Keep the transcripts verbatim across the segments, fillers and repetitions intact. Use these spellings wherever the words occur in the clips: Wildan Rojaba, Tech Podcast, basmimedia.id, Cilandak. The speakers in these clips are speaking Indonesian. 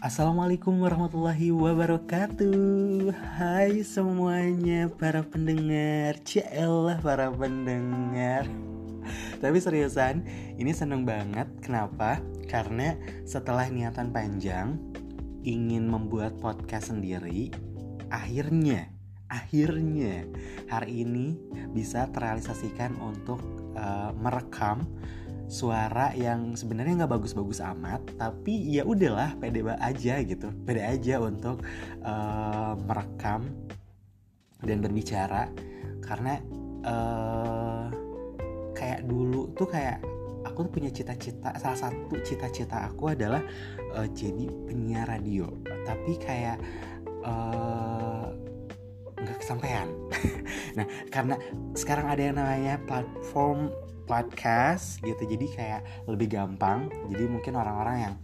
Assalamualaikum warahmatullahi wabarakatuh. Hai semuanya para pendengar, Cialah para pendengar. Tapi seriusan, ini seneng banget. Kenapa? Karena setelah niatan panjang ingin membuat podcast sendiri, akhirnya, akhirnya hari ini bisa terrealisasikan untuk uh, merekam suara yang sebenarnya nggak bagus-bagus amat, tapi ya udahlah, pede aja gitu, pede aja untuk uh, merekam dan berbicara. Karena uh, kayak dulu tuh kayak aku tuh punya cita-cita, salah satu cita-cita aku adalah uh, jadi penyiar radio, tapi kayak nggak uh, kesampaian. Nah, karena sekarang ada yang namanya platform podcast gitu, jadi kayak lebih gampang. Jadi mungkin orang-orang yang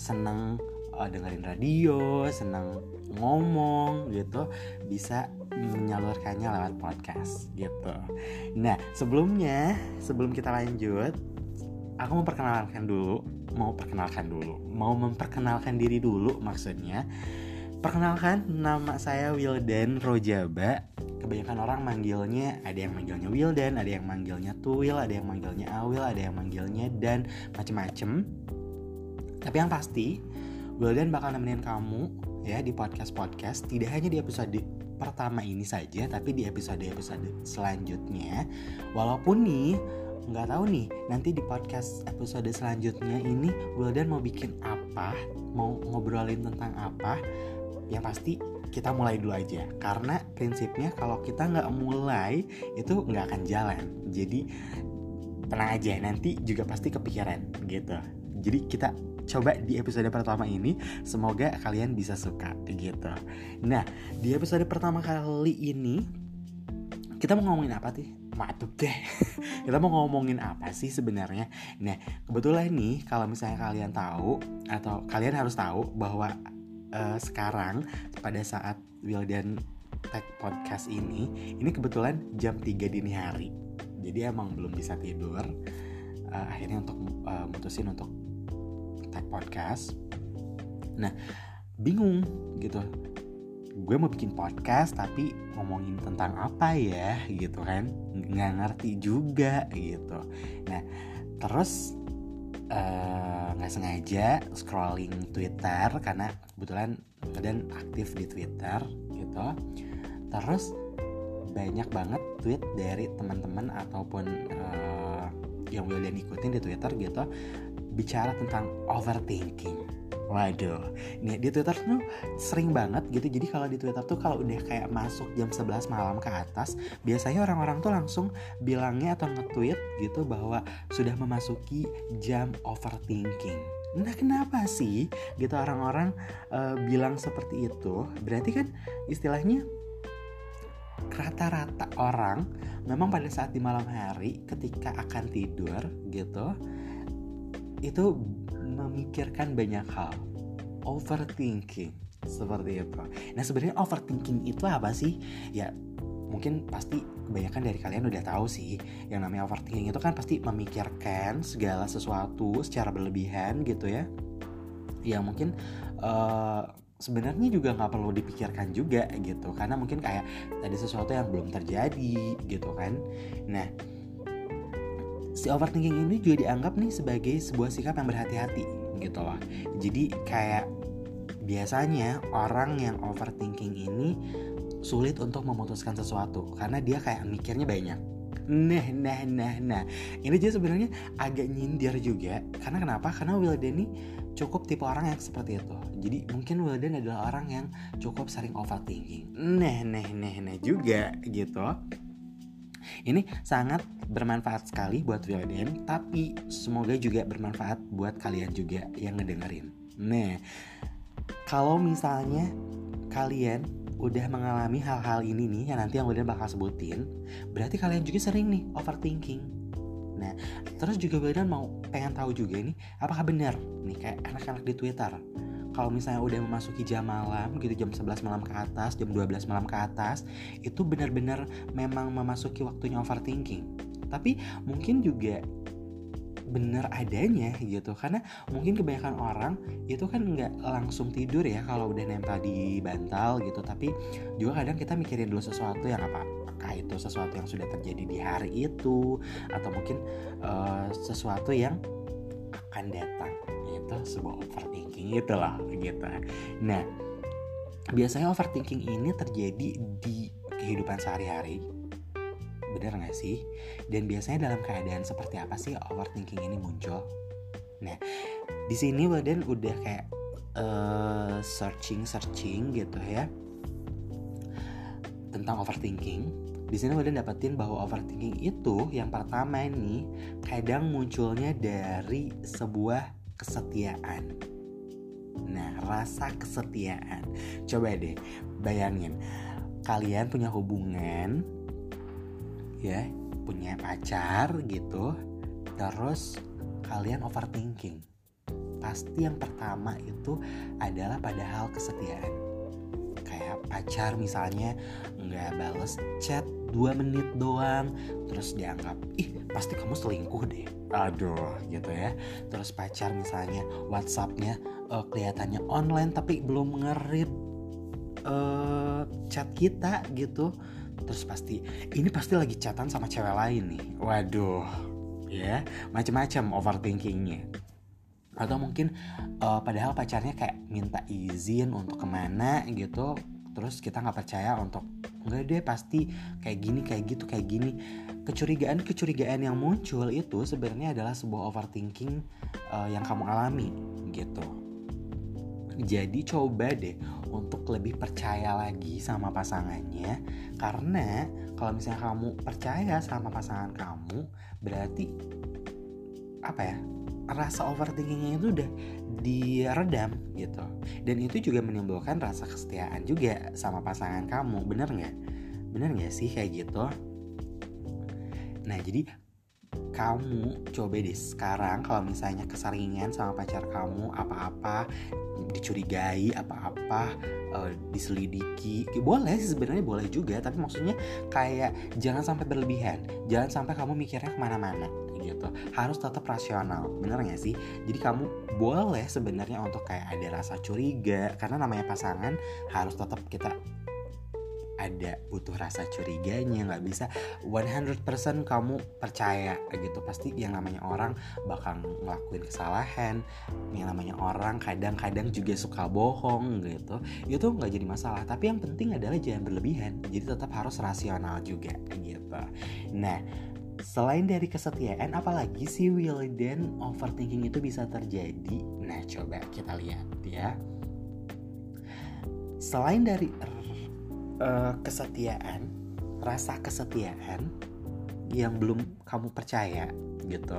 seneng uh, dengerin radio, seneng ngomong gitu, bisa menyalurkannya lewat podcast gitu. Nah, sebelumnya sebelum kita lanjut, aku mau perkenalkan dulu, mau perkenalkan dulu, mau memperkenalkan diri dulu maksudnya. Perkenalkan, nama saya Wildan Rojaba. Kebanyakan orang manggilnya, ada yang manggilnya Wildan, ada yang manggilnya Tuwil, ada yang manggilnya Awil, ada yang manggilnya Dan, macem-macem. Tapi yang pasti, Wildan bakal nemenin kamu ya di podcast-podcast, tidak hanya di episode pertama ini saja, tapi di episode-episode selanjutnya. Walaupun nih, nggak tahu nih, nanti di podcast episode selanjutnya ini Wildan mau bikin apa, mau ngobrolin tentang apa, yang pasti kita mulai dulu aja. Karena prinsipnya kalau kita nggak mulai itu nggak akan jalan. Jadi tenang aja, nanti juga pasti kepikiran gitu. Jadi kita coba di episode pertama ini, semoga kalian bisa suka gitu. Nah, di episode pertama kali ini kita mau ngomongin apa sih? Matup deh. Kita mau ngomongin apa sih sebenarnya? Nah, kebetulan nih, kalau misalnya kalian tahu, atau kalian harus tahu bahwa Uh, sekarang pada saat Wildan Tech Podcast ini ini kebetulan jam tiga dini hari, jadi emang belum bisa tidur. uh, akhirnya untuk uh, mutusin untuk Tech Podcast. Nah, bingung gitu, gue mau bikin podcast tapi ngomongin tentang apa ya gitu kan, nggak ngerti juga gitu. Nah, terus nggak uh, sengaja scrolling Twitter, karena kebetulan dan aktif di Twitter gitu. Terus banyak banget tweet dari teman-teman ataupun uh, yang Wildan ikutin di Twitter gitu, bicara tentang overthinking. Waduh, nih di Twitter tuh sering banget gitu. Jadi kalau di Twitter tuh kalau udah kayak masuk jam sebelas malam ke atas, biasanya orang-orang tuh langsung bilangnya atau nge-tweet gitu bahwa sudah memasuki jam overthinking. Nah, kenapa sih gitu orang-orang uh, bilang seperti itu? Berarti kan istilahnya rata-rata orang memang pada saat di malam hari ketika akan tidur gitu, itu memikirkan banyak hal, overthinking seperti itu. Nah, sebenarnya overthinking itu apa sih? Ya mungkin pasti kebanyakan dari kalian udah tahu sih, yang namanya overthinking itu kan pasti memikirkan segala sesuatu secara berlebihan gitu ya. Ya mungkin uh, sebenarnya juga nggak perlu dipikirkan juga gitu, karena mungkin kayak ada sesuatu yang belum terjadi gitu kan. Nah, si overthinking ini juga dianggap nih sebagai sebuah sikap yang berhati-hati gitu loh. Jadi kayak biasanya orang yang overthinking ini sulit untuk memutuskan sesuatu karena dia kayak mikirnya banyak. Nah, nah, nah, nah. Ini juga sebenarnya agak nyindir juga. Karena kenapa? Karena Wildan ini cukup tipe orang yang seperti itu. Jadi mungkin Wildan adalah orang yang cukup sering overthinking. Nah, nah, nah, nah juga gitu. Ini sangat bermanfaat sekali buat Wildan, tapi semoga juga bermanfaat buat kalian juga yang ngedengerin. Nah, kalau misalnya kalian udah mengalami hal-hal ini nih yang nanti yang Wildan bakal sebutin, berarti kalian juga sering nih overthinking. Nah, terus juga Wildan mau pengen tahu juga nih, apakah benar nih kayak anak-anak di Twitter, kalau misalnya udah memasuki jam malam gitu, jam sebelas malam ke atas, jam dua belas malam ke atas, itu benar-benar memang memasuki waktunya overthinking. Tapi mungkin juga bener adanya gitu. Karena mungkin kebanyakan orang itu kan gak langsung tidur ya kalau udah nempel di bantal gitu. Tapi juga kadang kita mikirin dulu sesuatu yang apa, apakah itu sesuatu yang sudah terjadi di hari itu, atau mungkin uh, sesuatu yang akan datang, yaitu sebuah overthinking gitu lah gitu. Nah, biasanya overthinking ini terjadi di kehidupan sehari-hari, benar gak sih? Dan biasanya dalam keadaan seperti apa sih overthinking ini muncul? Nah, di sini Wildan udah kayak uh, searching-searching gitu ya tentang overthinking. Di sini Wildan dapetin bahwa overthinking itu yang pertama nih kadang munculnya dari sebuah kesetiaan. Nah, rasa kesetiaan. Coba deh bayangin, kalian punya hubungan ya, punya pacar gitu, terus kalian overthinking. Pasti yang pertama itu adalah pada hal kesetiaan. Kayak pacar misalnya nggak bales chat dua menit doang, terus dianggap, ih pasti kamu selingkuh deh, aduh gitu ya. Terus pacar misalnya WhatsApp-nya uh, kelihatannya online tapi belum nge-read uh, chat kita gitu. Terus pasti ini pasti lagi chatan sama cewek lain nih. Waduh, ya, macam-macam overthinkingnya. Atau mungkin uh, padahal pacarnya kayak minta izin untuk kemana gitu, terus kita nggak percaya untuk nggak deh pasti kayak gini kayak gitu kayak gini. Kecurigaan-kecurigaan yang muncul itu sebenarnya adalah sebuah overthinking uh, yang kamu alami gitu. Jadi coba deh untuk lebih percaya lagi sama pasangannya. Karena kalau misalnya kamu percaya sama pasangan kamu, berarti apa ya, rasa overthinkingnya itu udah diredam gitu. Dan itu juga menimbulkan rasa kesetiaan juga sama pasangan kamu. Bener gak? Bener gak sih kayak gitu? Nah jadi kamu coba deh sekarang kalau misalnya keseringan sama pacar kamu, apa-apa dicurigai, apa-apa uh, diselidiki, boleh sih sebenarnya, boleh juga, tapi maksudnya kayak jangan sampai berlebihan, jangan sampai kamu mikirnya kemana-mana gitu, harus tetap rasional, bener nggak sih? Jadi kamu boleh sebenarnya untuk kayak ada rasa curiga, karena namanya pasangan harus tetap kita ada butuh rasa curiganya, nggak bisa seratus persen kamu percaya gitu. Pasti yang namanya orang bakal ngelakuin kesalahan, yang namanya orang kadang-kadang juga suka bohong gitu. Itu nggak jadi masalah, tapi yang penting adalah jangan berlebihan, jadi tetap harus rasional juga gitu. Nah, selain dari kesetiaan, apalagi sih Wildan overthinking itu bisa terjadi? Nah, coba kita lihat ya. Selain dari Uh, kesetiaan, rasa kesetiaan yang belum kamu percaya gitu,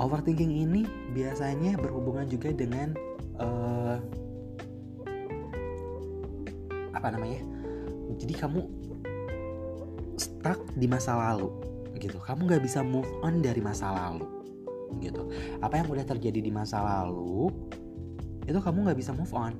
overthinking ini biasanya berhubungan juga dengan uh, apa namanya? Jadi kamu stuck di masa lalu gitu. Kamu nggak bisa move on dari masa lalu gitu. Apa yang udah terjadi di masa lalu itu kamu nggak bisa move on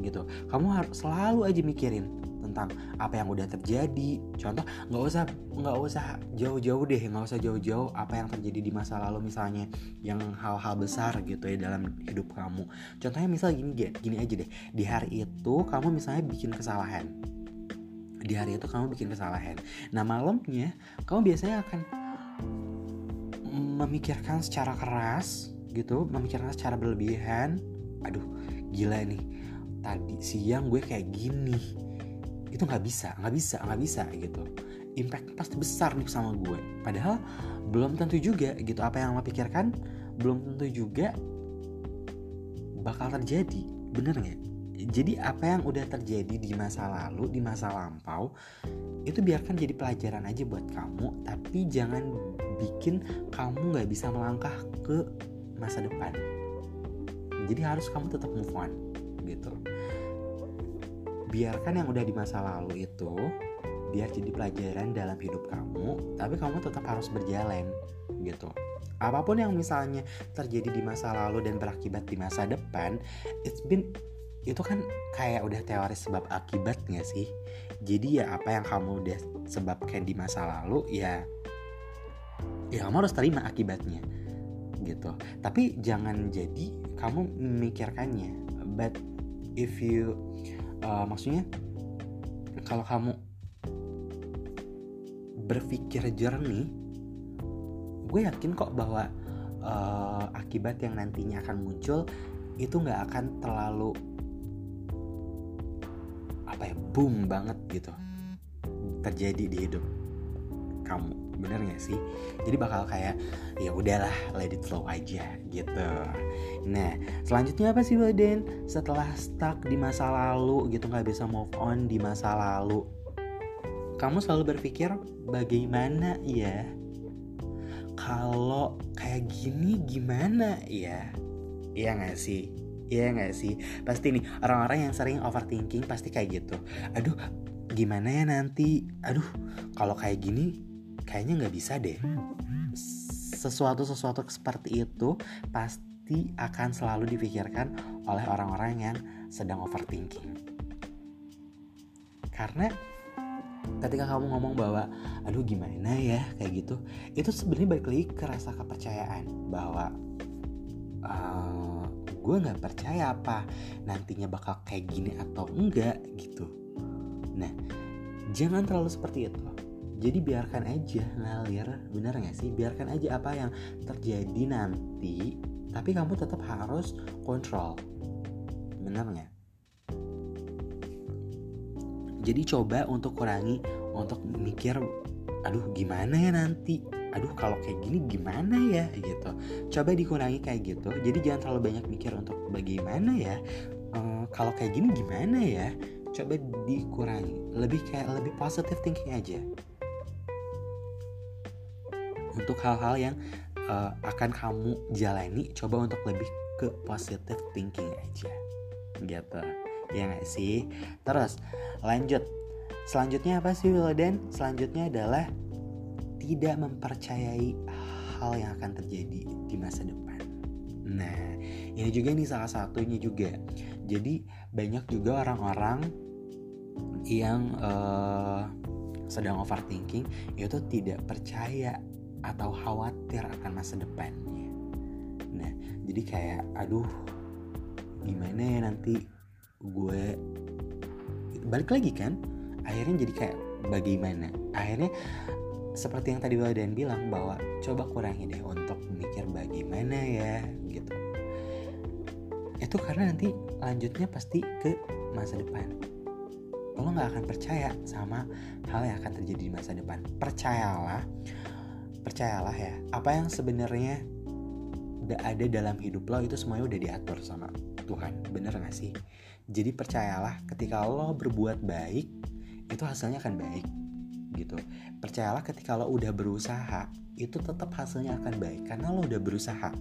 gitu. Kamu harus selalu aja mikirin tentang apa yang udah terjadi. Contoh, nggak usah nggak usah jauh-jauh deh, nggak usah jauh-jauh apa yang terjadi di masa lalu misalnya, yang hal-hal besar gitu ya dalam hidup kamu. Contohnya misal gini gini aja deh, di hari itu kamu misalnya bikin kesalahan, di hari itu kamu bikin kesalahan. Nah malamnya kamu biasanya akan memikirkan secara keras gitu, memikirkan secara berlebihan. Aduh, gila nih, tadi siang gue kayak gini. Itu gak bisa, gak bisa, gak bisa gitu. Impact pasti besar nih sama gue. Padahal belum tentu juga gitu, apa yang lo pikirkan belum tentu juga bakal terjadi, bener gak? Jadi apa yang udah terjadi di masa lalu, di masa lampau, itu biarkan jadi pelajaran aja buat kamu. Tapi jangan bikin kamu gak bisa melangkah ke masa depan. Jadi harus kamu tetap move on gitu. Biarkan yang udah di masa lalu itu biar jadi pelajaran dalam hidup kamu, tapi kamu tetap harus berjalan gitu. Apapun yang misalnya terjadi di masa lalu dan berakibat di masa depan, it's been, itu kan kayak udah teori sebab akibat gak sih? Jadi ya apa yang kamu udah sebabkan di masa lalu ya ya kamu harus terima akibatnya gitu. Tapi jangan jadi kamu memikirkannya. But if you uh, maksudnya kalau kamu berpikir jernih, gue yakin kok bahwa uh, akibat yang nantinya akan muncul itu nggak akan terlalu apa ya boom banget gitu terjadi di hidup kamu, bener nggak sih? Jadi bakal kayak ya udahlah let it flow aja gitu. Nah selanjutnya apa sih Wildan? Setelah stuck di masa lalu gitu, nggak bisa move on di masa lalu, kamu selalu berpikir bagaimana ya kalau kayak gini gimana ya? Iya nggak sih? Iya nggak sih? Pasti nih orang-orang yang sering overthinking pasti kayak gitu. Aduh gimana ya nanti? Aduh kalau kayak gini kayaknya nggak bisa deh. Sesuatu-sesuatu seperti itu pasti akan selalu dipikirkan oleh orang-orang yang sedang overthinking. Karena ketika kamu ngomong bahwa aduh gimana ya kayak gitu, itu sebenarnya balik lagi ke rasa kepercayaan bahwa uh, gue nggak percaya apa nantinya bakal kayak gini atau enggak gitu. Nah jangan terlalu seperti itu. Jadi biarkan aja ngalir, benar nggak sih? Biarkan aja apa yang terjadi nanti, tapi kamu tetap harus kontrol, benar nggak? Jadi coba untuk kurangi untuk mikir, aduh gimana ya nanti, aduh kalau kayak gini gimana ya gitu. Coba dikurangi kayak gitu. Jadi jangan terlalu banyak mikir untuk bagaimana ya, uh, kalau kayak gini gimana ya. Coba dikurangi. Lebih kayak lebih positive thinking aja. Untuk hal-hal yang uh, akan kamu jalani, coba untuk lebih ke positive thinking aja. Gitu. Ya gak sih? Terus lanjut. Selanjutnya apa sih Wildan? Selanjutnya adalah tidak mempercayai hal yang akan terjadi di masa depan. Nah ini juga nih salah satunya juga. Jadi banyak juga orang-orang yang uh, sedang overthinking itu tidak percaya atau khawatir akan masa depannya. Nah jadi kayak aduh gimana ya nanti gue, balik lagi kan akhirnya jadi kayak bagaimana. Akhirnya seperti yang tadi Wildan bilang bahwa coba kurangi deh untuk mikir bagaimana ya gitu. Itu karena nanti lanjutnya pasti ke masa depan. Lo gak akan percaya sama hal yang akan terjadi di masa depan. Percayalah, percayalah ya, apa yang sebenarnya ada dalam hidup lo itu semuanya udah diatur sama Tuhan, bener gak sih? Jadi percayalah ketika lo berbuat baik itu hasilnya akan baik gitu. Percayalah ketika lo udah berusaha itu tetap hasilnya akan baik karena lo udah berusaha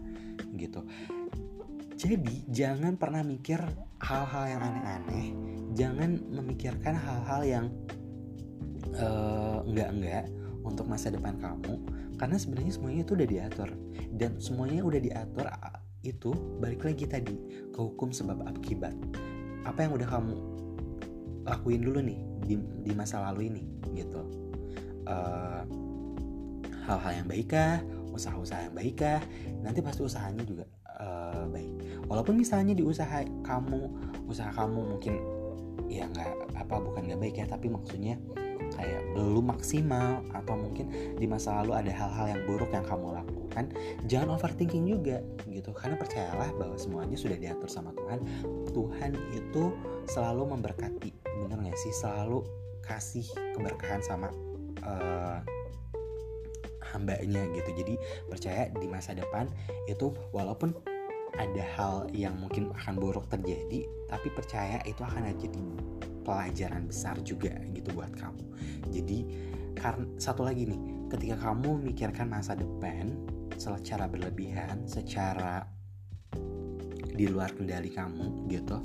gitu. Jadi jangan pernah mikir hal-hal yang aneh-aneh, jangan memikirkan hal-hal yang uh, enggak-enggak untuk masa depan kamu karena sebenarnya semuanya itu udah diatur dan semuanya udah diatur. Itu balik lagi tadi ke hukum sebab akibat. Apa yang udah kamu lakuin dulu nih di, di masa lalu ini gitu, uh, hal-hal yang baik kah, usaha-usaha yang baik kah, nanti pasti usahanya juga uh, baik. Walaupun misalnya di usaha kamu, usaha kamu mungkin ya nggak apa, bukan nggak baik ya, tapi maksudnya kayak belum maksimal atau mungkin di masa lalu ada hal-hal yang buruk yang kamu lakukan, jangan overthinking juga gitu. Karena percayalah bahwa semuanya sudah diatur sama Tuhan. Tuhan itu selalu memberkati, bener gak sih? Selalu kasih keberkahan sama uh, hambanya gitu. Jadi percaya di masa depan itu walaupun ada hal yang mungkin akan buruk terjadi, tapi percaya itu akan jadi pelajaran besar juga gitu buat kamu. Jadi karena satu lagi nih, ketika kamu memikirkan masa depan secara berlebihan, secara di luar kendali kamu gitu,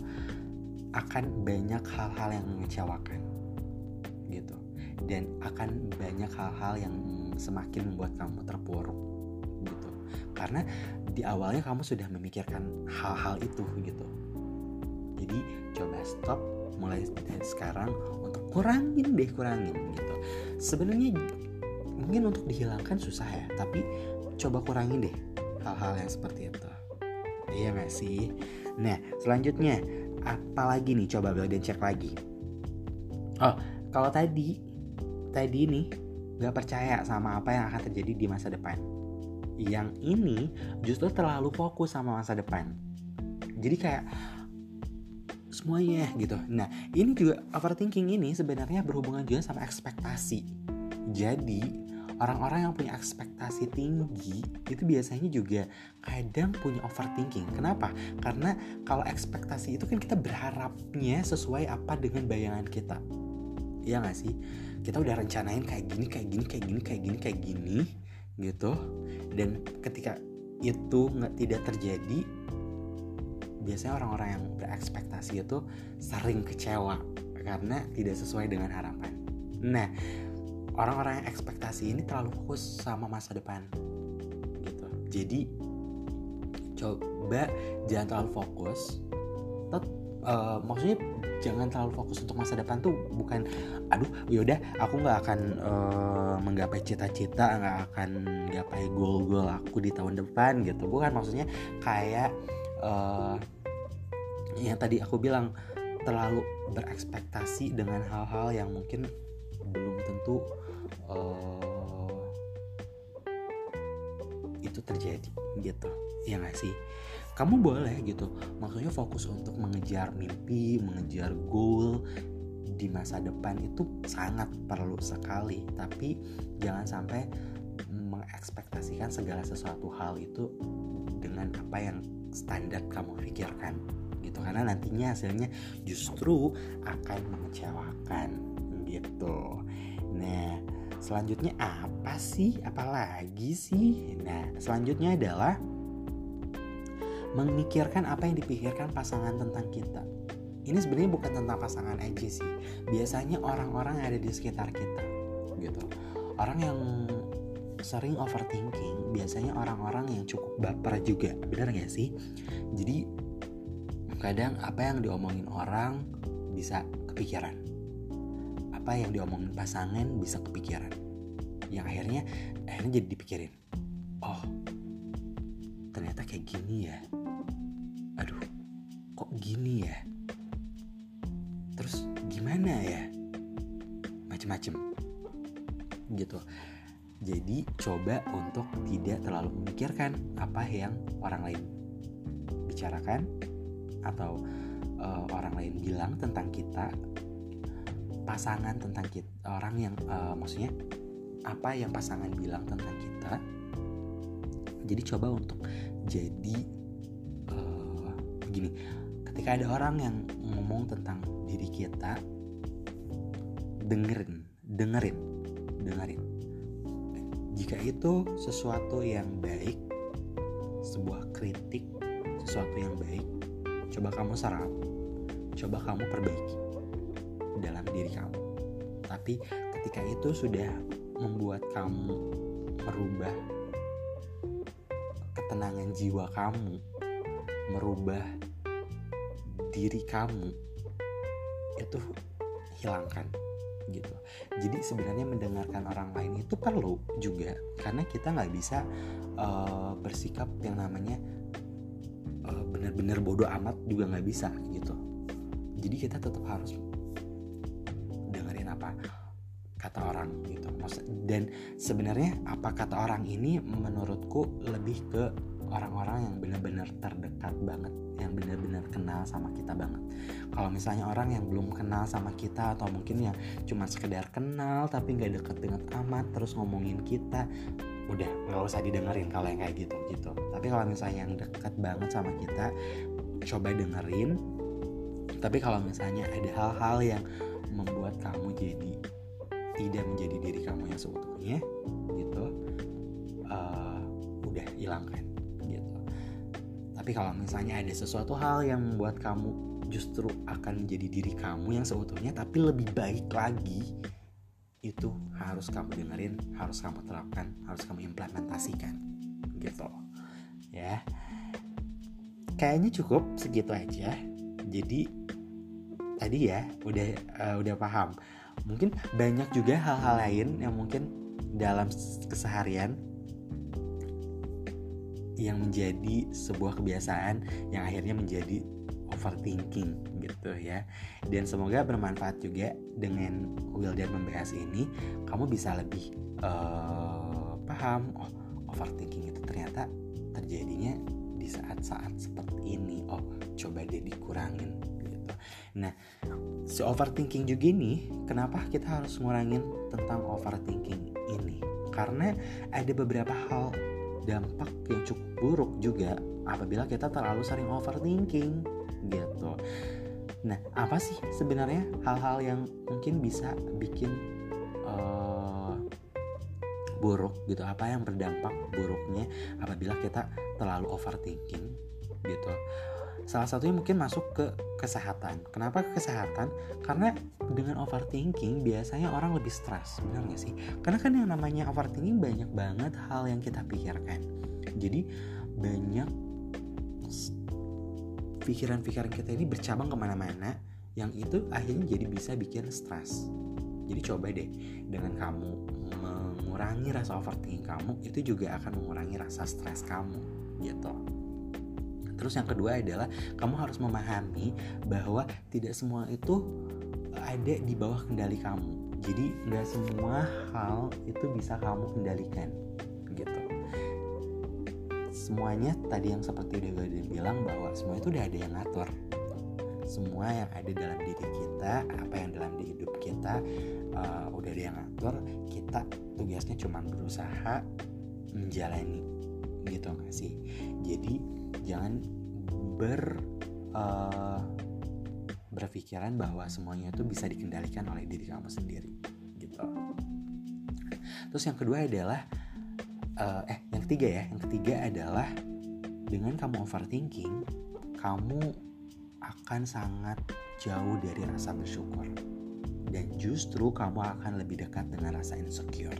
akan banyak hal-hal yang mengecewakan gitu, dan akan banyak hal-hal yang semakin membuat kamu terpuruk gitu. Karena di awalnya kamu sudah memikirkan hal-hal itu gitu. Jadi coba stop mulai sekarang untuk kurangin deh kurangin gitu. Sebenarnya mungkin untuk dihilangkan susah ya, tapi coba kurangin deh hal-hal yang seperti itu. Iya gak sih? Nah, selanjutnya apa lagi nih? Coba Wildan cek lagi. Oh, kalau tadi Tadi nih gak percaya sama apa yang akan terjadi di masa depan. Yang ini justru terlalu fokus sama masa depan. Jadi kayak semuanya gitu. Nah, ini juga overthinking ini sebenarnya berhubungan juga sama ekspektasi. Jadi orang-orang yang punya ekspektasi tinggi itu biasanya juga kadang punya overthinking. Kenapa? Karena kalau ekspektasi itu kan kita berharapnya sesuai apa dengan bayangan kita. Iya gak sih? Kita udah rencanain kayak gini, kayak gini, kayak gini, kayak gini, kayak gini gitu. Dan ketika itu gak, tidak terjadi, biasanya orang-orang yang berekspektasi itu sering kecewa karena tidak sesuai dengan harapan. Nah, orang-orang yang ekspektasi ini terlalu fokus sama masa depan gitu. Jadi coba jangan terlalu fokus. Tet, uh, maksudnya jangan terlalu fokus untuk masa depan tuh bukan, aduh yaudah aku nggak akan uh, menggapai cita-cita, nggak akan gapai goal-goal aku di tahun depan gitu. Bukan, maksudnya kayak Uh, yang tadi aku bilang, terlalu berekspektasi dengan hal-hal yang mungkin belum tentu uh, itu terjadi gitu. Ya gak sih? Kamu boleh gitu, maksudnya fokus untuk mengejar mimpi, mengejar goal di masa depan itu sangat perlu sekali. Tapi jangan sampai mengekspektasikan segala sesuatu hal itu dengan apa yang standar kamu pikirkan gitu, karena nantinya hasilnya justru akan mengecewakan gitu. Nah, selanjutnya apa sih? Apalagi sih? Nah, selanjutnya adalah memikirkan apa yang dipikirkan pasangan tentang kita. Ini sebenarnya bukan tentang pasangan aja sih. Biasanya orang-orang yang ada di sekitar kita gitu. Orang yang sering overthinking biasanya orang-orang yang cukup baper juga, benar gak sih? Jadi kadang apa yang diomongin orang bisa kepikiran, apa yang diomongin pasangan bisa kepikiran, yang akhirnya akhirnya jadi dipikirin, oh ternyata kayak gini ya, aduh kok gini ya, terus gimana ya, macem-macem gitu. Jadi coba untuk tidak terlalu memikirkan apa yang orang lain bicarakan atau uh, orang lain bilang tentang kita, pasangan tentang kita, orang yang uh, maksudnya apa yang pasangan bilang tentang kita. Jadi coba untuk jadi uh, begini, ketika ada orang yang ngomong tentang diri kita, dengerin, dengerin, dengerin. Jika itu sesuatu yang baik, sebuah kritik, sesuatu yang baik, coba kamu serap, coba kamu perbaiki dalam diri kamu. Tapi ketika itu sudah membuat kamu merubah ketenangan jiwa kamu, merubah diri kamu, itu hilangkan gitu. Jadi sebenarnya mendengarkan orang lain itu perlu juga, karena kita nggak bisa uh, bersikap yang namanya uh, benar-benar bodoh amat juga nggak bisa gitu. Jadi kita tetap harus dengerin apa kata orang gitu. Dan sebenarnya apa kata orang ini menurutku lebih ke orang-orang yang benar-benar terdekat banget, yang benar-benar kenal sama kita banget. Kalau misalnya orang yang belum kenal sama kita atau mungkin yang cuma sekedar kenal tapi nggak deket-deket amat terus ngomongin kita, udah nggak usah didengerin kalau yang kayak gitu gitu. Tapi kalau misalnya yang deket banget sama kita, coba dengerin. Tapi kalau misalnya ada hal-hal yang membuat kamu jadi tidak menjadi diri kamu yang seutuhnya gitu, uh, udah hilangkan gitu. Tapi kalau misalnya ada sesuatu hal yang membuat kamu justru akan menjadi diri kamu yang seutuhnya tapi lebih baik lagi, itu harus kamu dengerin, harus kamu terapkan, harus kamu implementasikan gitu ya. Kayaknya cukup segitu aja. Jadi tadi ya udah uh, udah paham. Mungkin banyak juga hal-hal lain yang mungkin dalam keseharian yang menjadi sebuah kebiasaan yang akhirnya menjadi overthinking gitu ya. Dan semoga bermanfaat juga dengan Wildan membahas ini, kamu bisa lebih uh, paham, oh overthinking itu ternyata terjadinya di saat-saat seperti ini, oh coba deh dikurangin gitu. Nah, si overthinking juga ini, kenapa kita harus ngurangin tentang overthinking ini? Karena ada beberapa hal dampak yang cukup buruk juga apabila kita terlalu sering overthinking gitu. Nah, apa sih sebenarnya hal-hal yang mungkin bisa bikin uh, buruk gitu? Apa yang berdampak buruknya apabila kita terlalu overthinking gitu? Salah satunya mungkin masuk ke kesehatan. Kenapa ke kesehatan? Karena dengan overthinking biasanya orang lebih stres, benar nggak sih? Karena kan yang namanya overthinking banyak banget hal yang kita pikirkan. Jadi banyak pikiran-pikiran kita ini bercabang kemana-mana, yang itu akhirnya jadi bisa bikin stres. Jadi coba deh, dengan kamu mengurangi rasa overthinking kamu, itu juga akan mengurangi rasa stres kamu gitu. Terus yang kedua adalah kamu harus memahami bahwa tidak semua itu ada di bawah kendali kamu. Jadi gak semua hal itu bisa kamu kendalikan gitu. Semuanya tadi yang seperti udah gue bilang bahwa semua itu udah ada yang ngatur. Semua yang ada dalam diri kita, apa yang dalam di hidup kita uh, udah ada yang ngatur. Kita tugasnya cuma berusaha menjalani gitu gak sih? Jadi jangan ber uh, berpikiran bahwa semuanya itu bisa dikendalikan oleh diri kamu sendiri gitu. Terus yang kedua adalah uh, eh yang ketiga ya, yang ketiga adalah dengan kamu overthinking, kamu akan sangat jauh dari rasa bersyukur dan justru kamu akan lebih dekat dengan rasa insecure.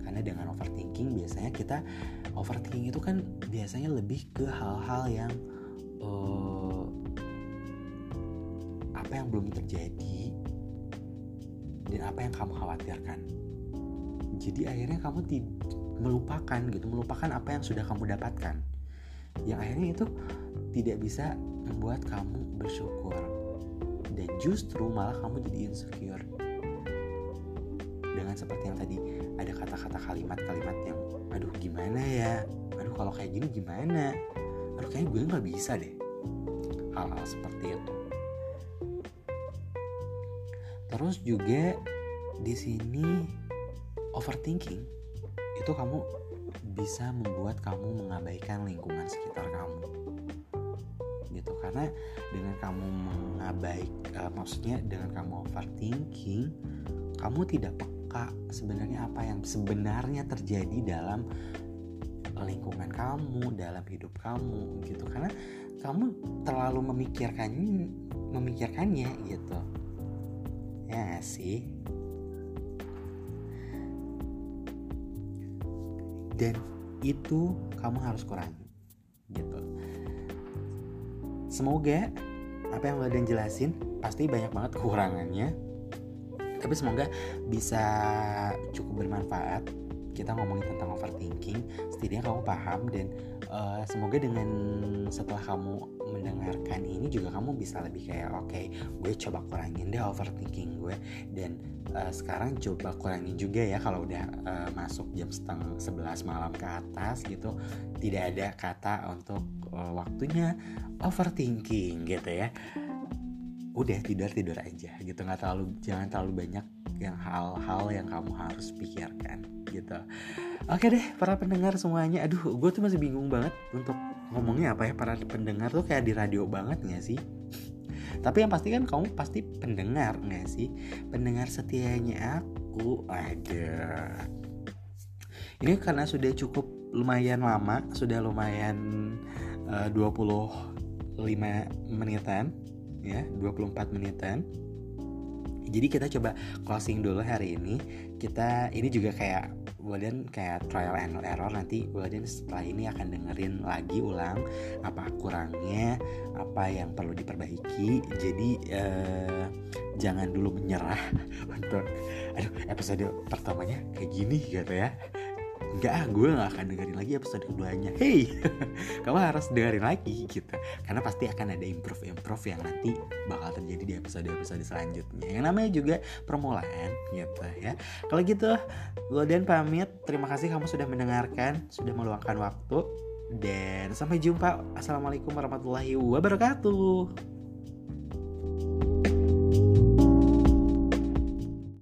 Karena dengan overthinking biasanya kita overthinking itu kan biasanya lebih ke hal-hal yang uh, apa yang belum terjadi dan apa yang kamu khawatirkan. Jadi akhirnya kamu tid- melupakan gitu, melupakan apa yang sudah kamu dapatkan. Yang akhirnya itu tidak bisa membuat kamu bersyukur dan justru malah kamu jadi insecure. Dengan seperti yang tadi ada kata-kata kalimat-kalimat yang aduh gimana ya, aduh kalau kayak gini gimana, aduh kayaknya gue gak bisa deh, hal-hal seperti itu. Terus juga di sini overthinking itu kamu bisa membuat kamu mengabaikan lingkungan sekitar kamu gitu. Karena dengan kamu mengabaik uh, maksudnya dengan kamu overthinking, kamu tidak sebenarnya apa yang sebenarnya terjadi dalam lingkungan kamu, dalam hidup kamu gitu. Karena kamu terlalu memikirkan memikirkannya gitu ya sih. Dan itu kamu harus kurangi gitu. Semoga apa yang Wildan jelasin pasti banyak banget kekurangannya, tapi semoga bisa cukup bermanfaat. Kita ngomongin tentang overthinking, setidaknya kamu paham. Dan uh, semoga dengan setelah kamu mendengarkan ini juga kamu bisa lebih kayak oke, okay, gue coba kurangin deh overthinking gue. Dan uh, sekarang coba kurangin juga ya, kalau udah uh, masuk jam setengah sebelas malam ke atas gitu, tidak ada kata untuk uh, waktunya overthinking gitu ya. Udah tidur-tidur aja gitu, nggak terlalu, jangan terlalu banyak yang hal-hal yang kamu harus pikirkan gitu. Oke deh para pendengar semuanya, aduh gue tuh masih bingung banget untuk ngomongnya apa ya, para pendengar tuh kayak di radio banget nggak sih? Tapi yang pasti kan kamu pasti pendengar nggak sih? Pendengar setianya aku ada. Ini karena sudah cukup lumayan lama, sudah lumayan uh, dua puluh lima menitan. Ya, dua puluh empat menitan. Jadi kita coba closing dulu hari ini. Kita ini juga kayak Wildan kayak trial and error. Nanti Wildan setelah ini akan dengerin lagi ulang apa kurangnya, apa yang perlu diperbaiki. Jadi eh, jangan dulu menyerah untuk aduh episode pertamanya kayak gini gitu ya. Enggak, gue gak akan dengerin lagi episode keduanya. Hey, kamu harus dengerin lagi gitu. Karena pasti akan ada improve-improve yang nanti bakal terjadi di episode-episode selanjutnya. Yang namanya juga permulaan gitu ya. Kalau gitu, Wildan pamit. Terima kasih kamu sudah mendengarkan, sudah meluangkan waktu. Dan sampai jumpa. Assalamualaikum warahmatullahi wabarakatuh.